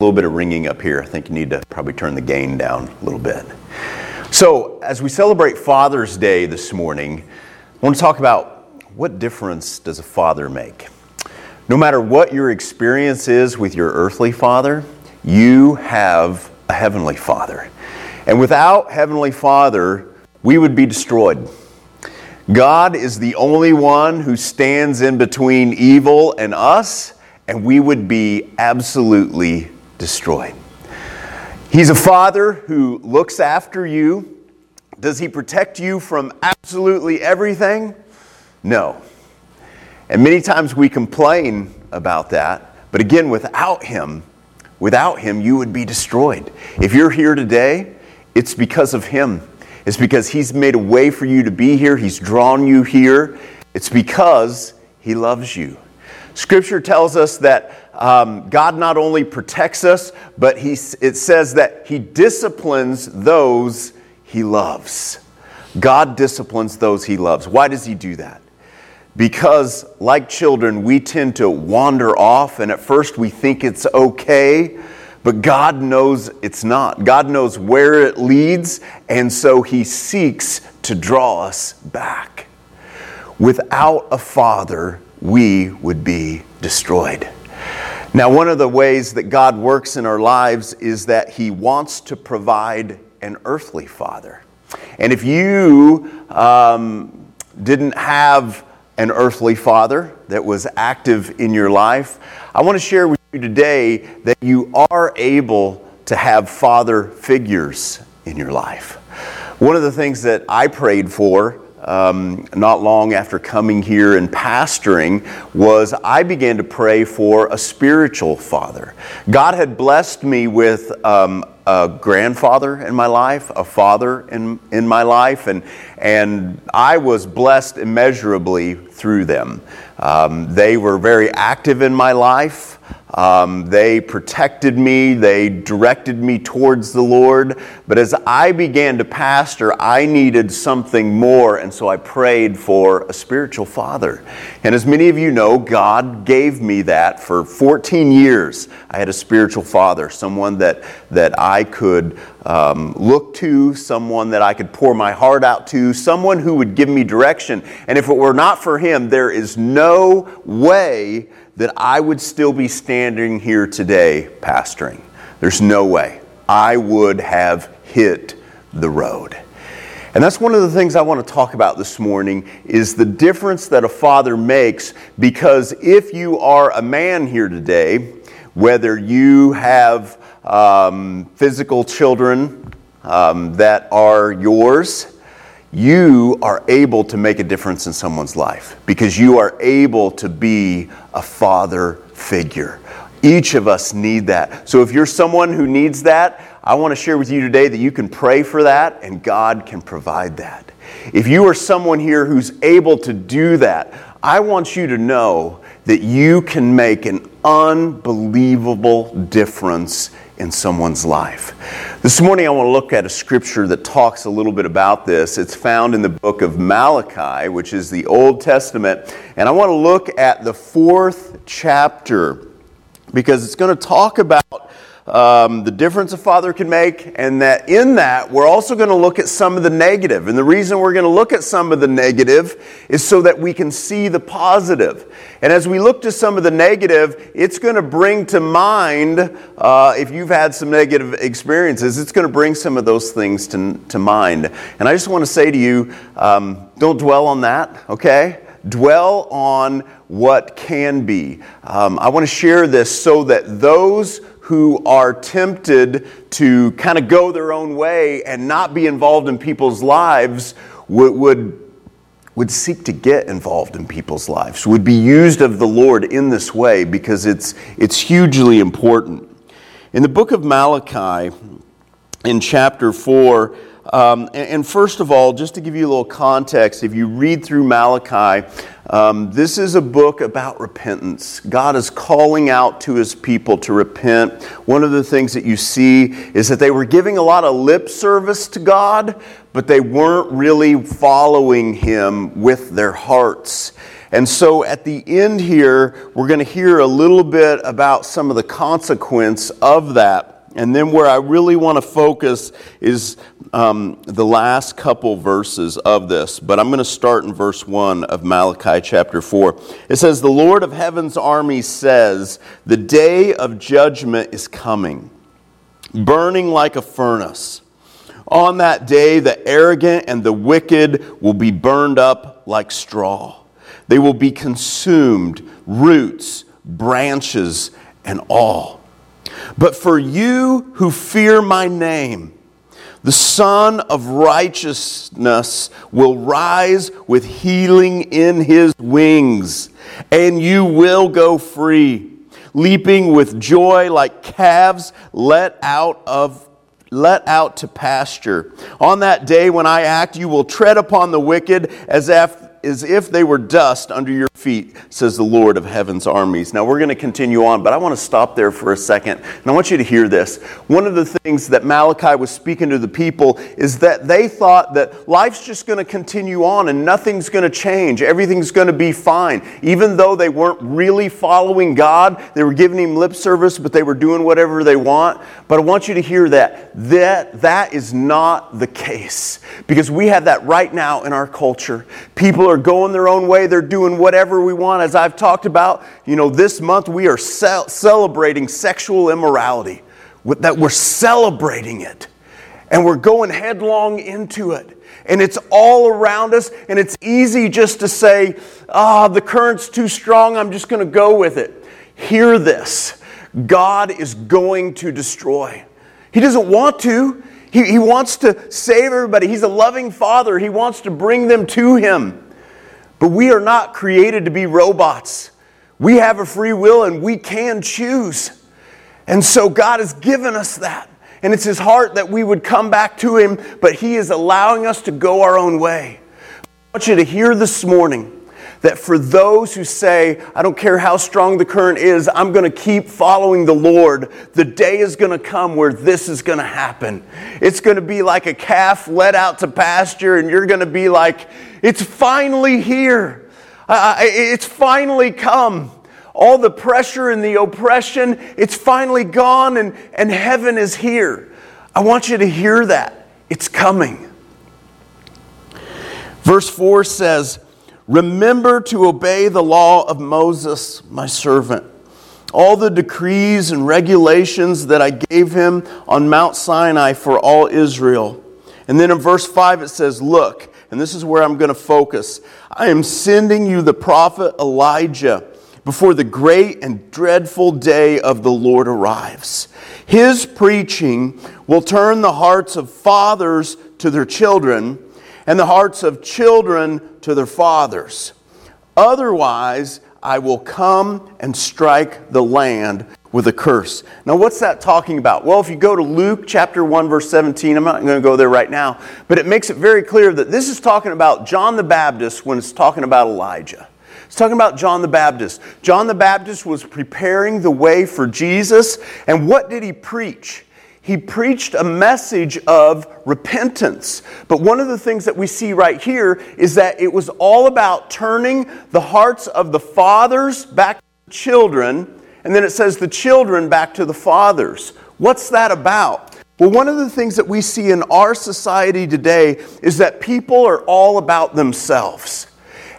A little bit of ringing up here. I think you need to probably turn the gain down a little bit. So, as we celebrate Father's Day this morning, I want to talk about what difference does a father make? No matter what your experience is with your earthly father, you have a heavenly father. And without heavenly father, we would be destroyed. God is the only one who stands in between evil and us, and we would be absolutely destroyed. He's a father who looks after you. Does he protect you from absolutely everything? No. And many times we complain about that. But again, without him, you would be destroyed. If you're here today, it's because of him. It's because he's made a way for you to be here. He's drawn you here. It's because he loves you. Scripture tells us that God not only protects us, but it says that he disciplines those he loves. God disciplines those he loves. Why does he do that? Because, like children, we tend to wander off, and at first we think it's okay, but God knows it's not. God knows where it leads, and so he seeks to draw us back. Without a father, we would be destroyed. Now, one of the ways that God works in our lives is that he wants to provide an earthly father. And if you didn't have an earthly father that was active in your life, I want to share with you today that you are able to have father figures in your life. One of the things that I prayed for not long after coming here and pastoring was I began to pray for a spiritual father. God had blessed me with a grandfather in my life, a father in my life, and I was blessed immeasurably through them. They were very active in my life. They protected me, they directed me towards the Lord, but as I began to pastor, I needed something more, and so I prayed for a spiritual father. And as many of you know, God gave me that for 14 years. I had a spiritual father, someone that I could look to, someone that I could pour my heart out to, someone who would give me direction. And if it were not for him, there is no way that I would still be standing here today pastoring. There's no way. I would have hit the road. And that's one of the things I want to talk about this morning is the difference that a father makes, because if you are a man here today, whether you have physical children that are yours, you are able to make a difference in someone's life because you are able to be a father figure. Each of us need that. So if you're someone who needs that, I want to share with you today that you can pray for that and God can provide that. If you are someone here who's able to do that, I want you to know that you can make an unbelievable difference in someone's life. This morning I want to look at a scripture that talks a little bit about this. It's found in the book of Malachi, which is the Old Testament. And I want to look at the 4th chapter because it's going to talk about the difference a father can make, and that in that we're also going to look at some of the negative. And the reason we're going to look at some of the negative is so that we can see the positive. And as we look to some of the negative, it's going to bring to mind, if you've had some negative experiences, it's going to bring some of those things to mind. And I just want to say to you, don't dwell on that, okay? Dwell on what can be. I want to share this so that those who are tempted to kind of go their own way and not be involved in people's lives would seek to get involved in people's lives, would be used of the Lord in this way, because it's hugely important. In the book of Malachi, in chapter 4, and first of all, just to give you a little context, if you read through Malachi, this is a book about repentance. God is calling out to his people to repent. One of the things that you see is that they were giving a lot of lip service to God, but they weren't really following him with their hearts. And so at the end here, we're going to hear a little bit about some of the consequence of that. And then where I really want to focus is the last couple verses of this. But I'm going to start in verse 1 of Malachi chapter 4. It says, "The Lord of heaven's army says, the day of judgment is coming, burning like a furnace. On that day, the arrogant and the wicked will be burned up like straw. They will be consumed, roots, branches, and all. But for you who fear my name, the Son of Righteousness will rise with healing in his wings, and you will go free, leaping with joy like calves let out to pasture. On that day when I act, you will tread upon the wicked as if they were dust under your feet, says the Lord of heaven's armies." Now we're going to continue on, but I want to stop there for a second. And I want you to hear this. One of the things that Malachi was speaking to the people is that they thought that life's just going to continue on and nothing's going to change. Everything's going to be fine. Even though they weren't really following God, they were giving him lip service, but they were doing whatever they want. But I want you to hear that is not the case. Because we have that right now in our culture. People are going their own way. They're doing whatever we want. As I've talked about, this month we are celebrating sexual immorality. That we're celebrating it. And we're going headlong into it. And it's all around us. And it's easy just to say, the current's too strong. I'm just going to go with it. Hear this. God is going to destroy. He doesn't want to. He wants to save everybody. He's a loving Father. He wants to bring them to Him. But we are not created to be robots. We have a free will and we can choose. And so God has given us that. And it's His heart that we would come back to Him, but He is allowing us to go our own way. I want you to hear this morning that for those who say, I don't care how strong the current is, I'm going to keep following the Lord, the day is going to come where this is going to happen. It's going to be like a calf led out to pasture, and you're going to be like, it's finally here. It's finally come. All the pressure and the oppression, it's finally gone, and heaven is here. I want you to hear that. It's coming. Verse 4 says, "Remember to obey the law of Moses, my servant, all the decrees and regulations that I gave him on Mount Sinai for all Israel." And then in verse 5 it says, "Look," and this is where I'm going to focus, "I am sending you the prophet Elijah before the great and dreadful day of the Lord arrives. His preaching will turn the hearts of fathers to their children and the hearts of children to their fathers. Otherwise, I will come and strike the land with a curse." Now, what's that talking about? Well, if you go to Luke chapter 1, verse 17, I'm not going to go there right now, but it makes it very clear that this is talking about John the Baptist when it's talking about Elijah. It's talking about John the Baptist. John the Baptist was preparing the way for Jesus, and what did he preach? He preached a message of repentance. But one of the things that we see right here is that it was all about turning the hearts of the fathers back to the children, and then it says the children back to the fathers. What's that about? Well, one of the things that we see in our society today is that people are all about themselves.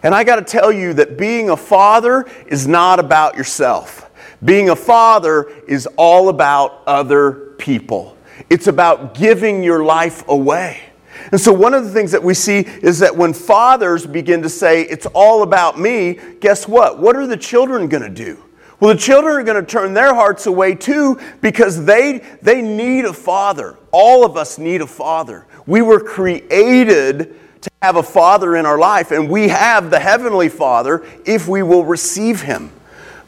And I got to tell you that being a father is not about yourself. Being a father is all about other people. It's about giving your life away. And so one of the things that we see is that when fathers begin to say, it's all about me, guess what? What are the children going to do? Well, the children are going to turn their hearts away too, because they need a father. All of us need a father. We were created to have a father in our life, and we have the Heavenly Father if we will receive Him.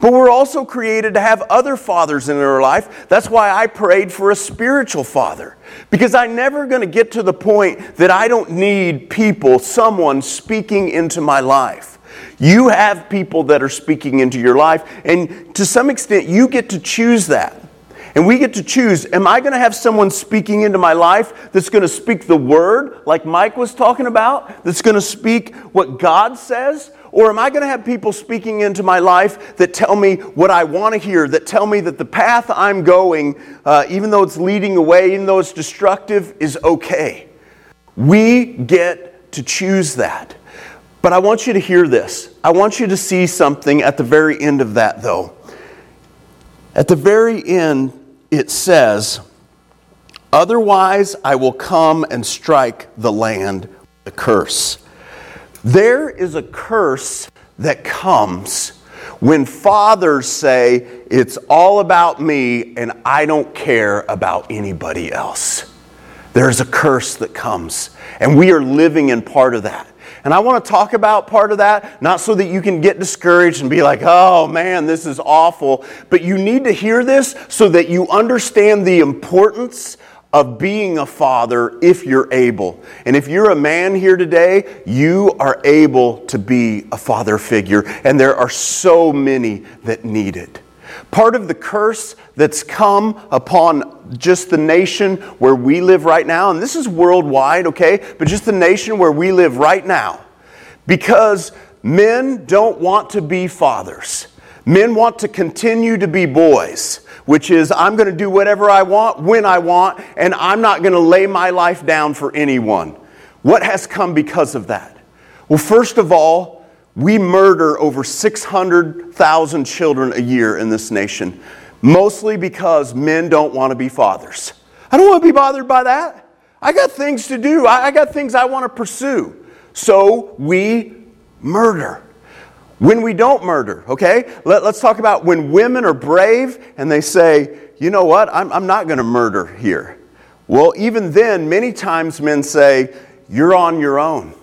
But we're also created to have other fathers in our life. That's why I prayed for a spiritual father. Because I'm never going to get to the point that I don't need people, someone speaking into my life. You have people that are speaking into your life. And to some extent, you get to choose that. And we get to choose, am I going to have someone speaking into my life that's going to speak the word, like Mike was talking about, that's going to speak what God says? Or am I going to have people speaking into my life that tell me what I want to hear, that tell me that the path I'm going, even though it's leading away, even though it's destructive, is okay? We get to choose that. But I want you to hear this. I want you to see something at the very end of that, though. At the very end, it says, "Otherwise I will come and strike the land with a curse." There is a curse that comes when fathers say, "It's all about me and I don't care about anybody else." There's a curse that comes, and we are living in part of that. And I want to talk about part of that, not so that you can get discouraged and be like, "Oh man, this is awful." But you need to hear this so that you understand the importance of being a father if you're able. And if you're a man here today, you are able to be a father figure. And there are so many that need it. Part of the curse that's come upon just the nation where we live right now, and this is worldwide, okay, but just the nation where we live right now, because men don't want to be fathers. Men want to continue to be boys, which is, I'm going to do whatever I want, when I want, and I'm not going to lay my life down for anyone. What has come because of that? Well, first of all, we murder over 600,000 children a year in this nation, mostly because men don't want to be fathers. I don't want to be bothered by that. I got things to do. I got things I want to pursue. So we murder. When we don't murder, okay? Let's talk about when women are brave and they say, "You know what, I'm not going to murder here." Well, even then, many times men say, "You're on your own."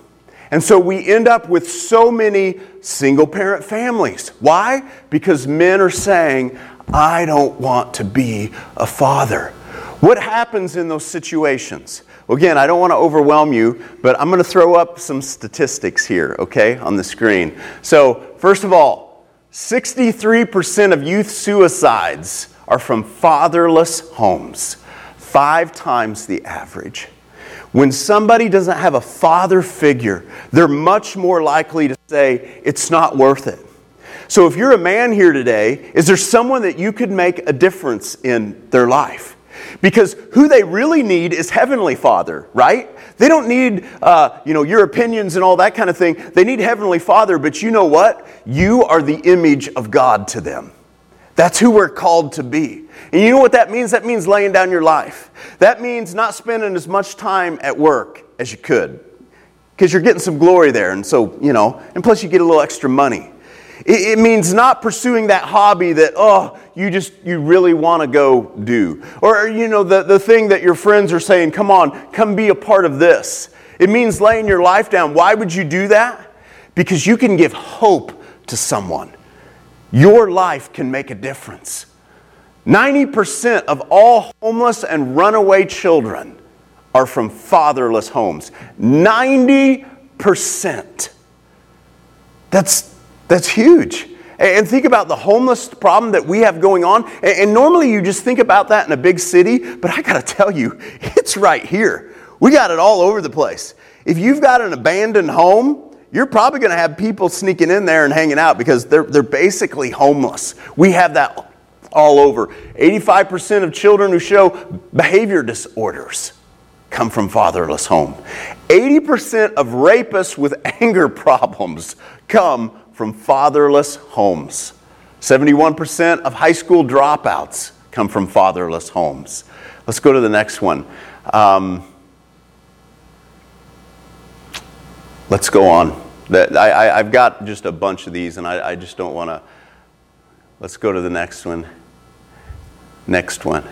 And so we end up with so many single-parent families. Why? Because men are saying, "I don't want to be a father." What happens in those situations? Well, again, I don't want to overwhelm you, but I'm going to throw up some statistics here, okay, on the screen. So, first of all, 63% of youth suicides are from fatherless homes, 5 times the average. When somebody doesn't have a father figure, they're much more likely to say, "It's not worth it." So if you're a man here today, is there someone that you could make a difference in their life? Because who they really need is Heavenly Father, right? They don't need your opinions and all that kind of thing. They need Heavenly Father, but you know what? You are the image of God to them. That's who we're called to be. And you know what that means? That means laying down your life. That means not spending as much time at work as you could, because you're getting some glory there. And so, and plus you get a little extra money. It means not pursuing that hobby that, you really want to go do. Or, the thing that your friends are saying, "Come on, come be a part of this." It means laying your life down. Why would you do that? Because you can give hope to someone. Your life can make a difference. 90% of all homeless and runaway children are from fatherless homes. 90%. That's huge. And think about the homeless problem that we have going on. And normally you just think about that in a big city, but I got to tell you, it's right here. We got it all over the place. If you've got an abandoned home, you're probably going to have people sneaking in there and hanging out because they're basically homeless. We have that all over. 85% of children who show behavior disorders come from fatherless home. 80% of rapists with anger problems come from fatherless homes. 71% of high school dropouts come from fatherless homes. Let's go to the next one. Let's go on. I've got just a bunch of these, and I just don't want to. Let's go to the next one. Next one.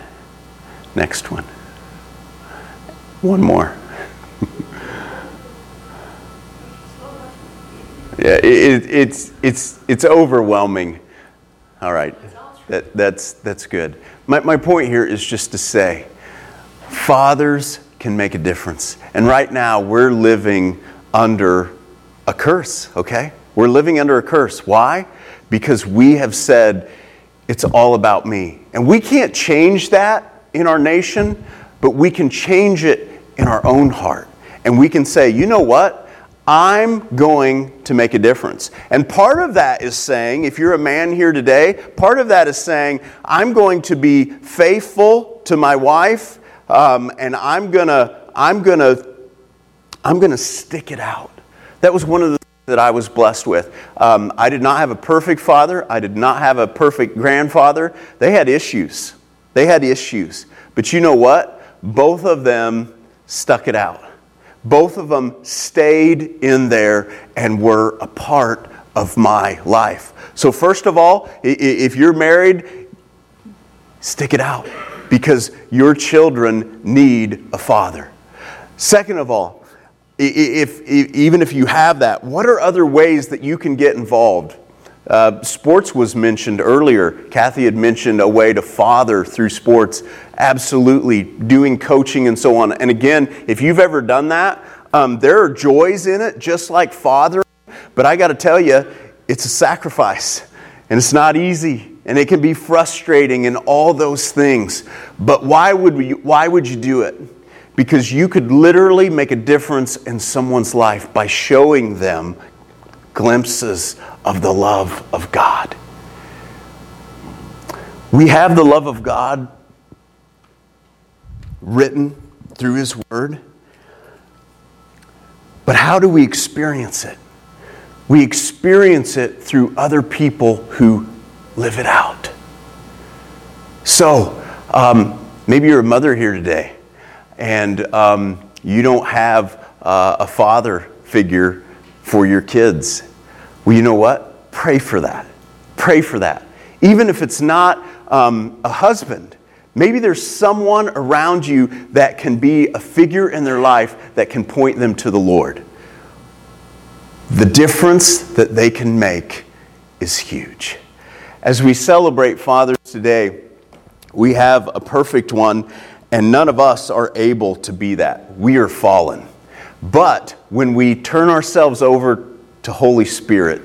Next one. One more. Yeah, it's overwhelming. All right, that's good. My point here is just to say, fathers can make a difference, and right now we're living under a curse, okay? We're living under a curse. Why? Because we have said, "It's all about me." And we can't change that in our nation, but we can change it in our own heart. And we can say, "You know what? I'm going to make a difference. And part of that is saying, if you're a man here today, part of that is saying, I'm going to be faithful to my wife, and I'm gonna stick it out. That was one of the things that I was blessed with. I did not have a perfect father. I did not have a perfect grandfather. They had issues. But you know what? Both of them stuck it out. Both of them stayed in there and were a part of my life. So first of all, if you're married, stick it out, because your children need a father. Second of all, even if you have that, what are other ways that you can get involved? Sports was mentioned earlier. Kathy had mentioned a way to father through sports. Absolutely, doing coaching and so on. And again, if you've ever done that, there are joys in it, just like fathering. But I got to tell you, it's a sacrifice, and it's not easy, and it can be frustrating, and all those things. But why would you do it? Because you could literally make a difference in someone's life by showing them glimpses of the love of God. We have the love of God written through His Word. But how do we experience it? We experience it through other people who live it out. So, maybe you're a mother here today, and you don't have a father figure for your kids. Well, you know what? Pray for that. Even if it's not a husband, maybe there's someone around you that can be a figure in their life that can point them to the Lord. The difference that they can make is huge. As we celebrate fathers today, we have a perfect one, and none of us are able to be that. We are fallen. But when we turn ourselves over to Holy Spirit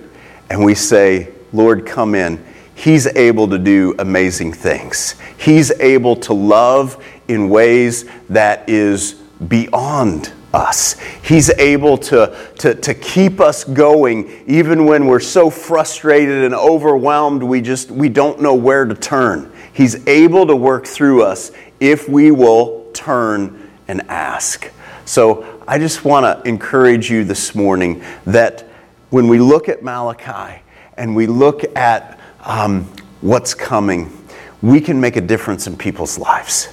and we say, Lord, come in, He's able to do amazing things. He's able to love in ways that is beyond us. He's able to keep us going even when we're so frustrated and overwhelmed we don't know where to turn. He's able to work through us if we will turn and ask. So I just want to encourage you this morning that when we look at Malachi and we look at what's coming, we can make a difference in people's lives.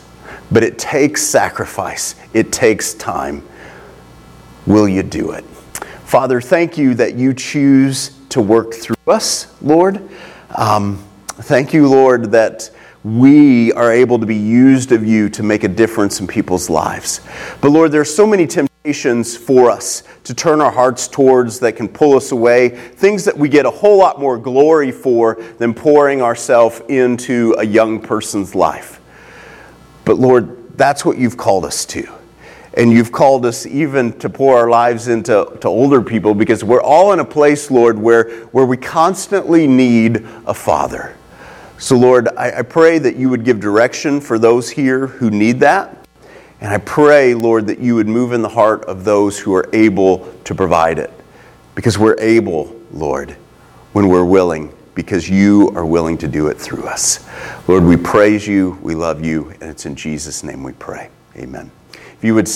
But it takes sacrifice. It takes time. Will you do it? Father, thank you that you choose to work through us, Lord. Thank you, Lord, that we are able to be used of you to make a difference in people's lives. But Lord, there are so many temptations for us to turn our hearts towards that can pull us away, things that we get a whole lot more glory for than pouring ourselves into a young person's life. But Lord, that's what you've called us to. And you've called us even to pour our lives into older people, because we're all in a place, Lord, where we constantly need a father. So Lord, I pray that you would give direction for those here who need that. And I pray, Lord, that you would move in the heart of those who are able to provide it. Because we're able, Lord, when we're willing, because you are willing to do it through us. Lord, we praise you, we love you, and it's in Jesus' name we pray. Amen. If you would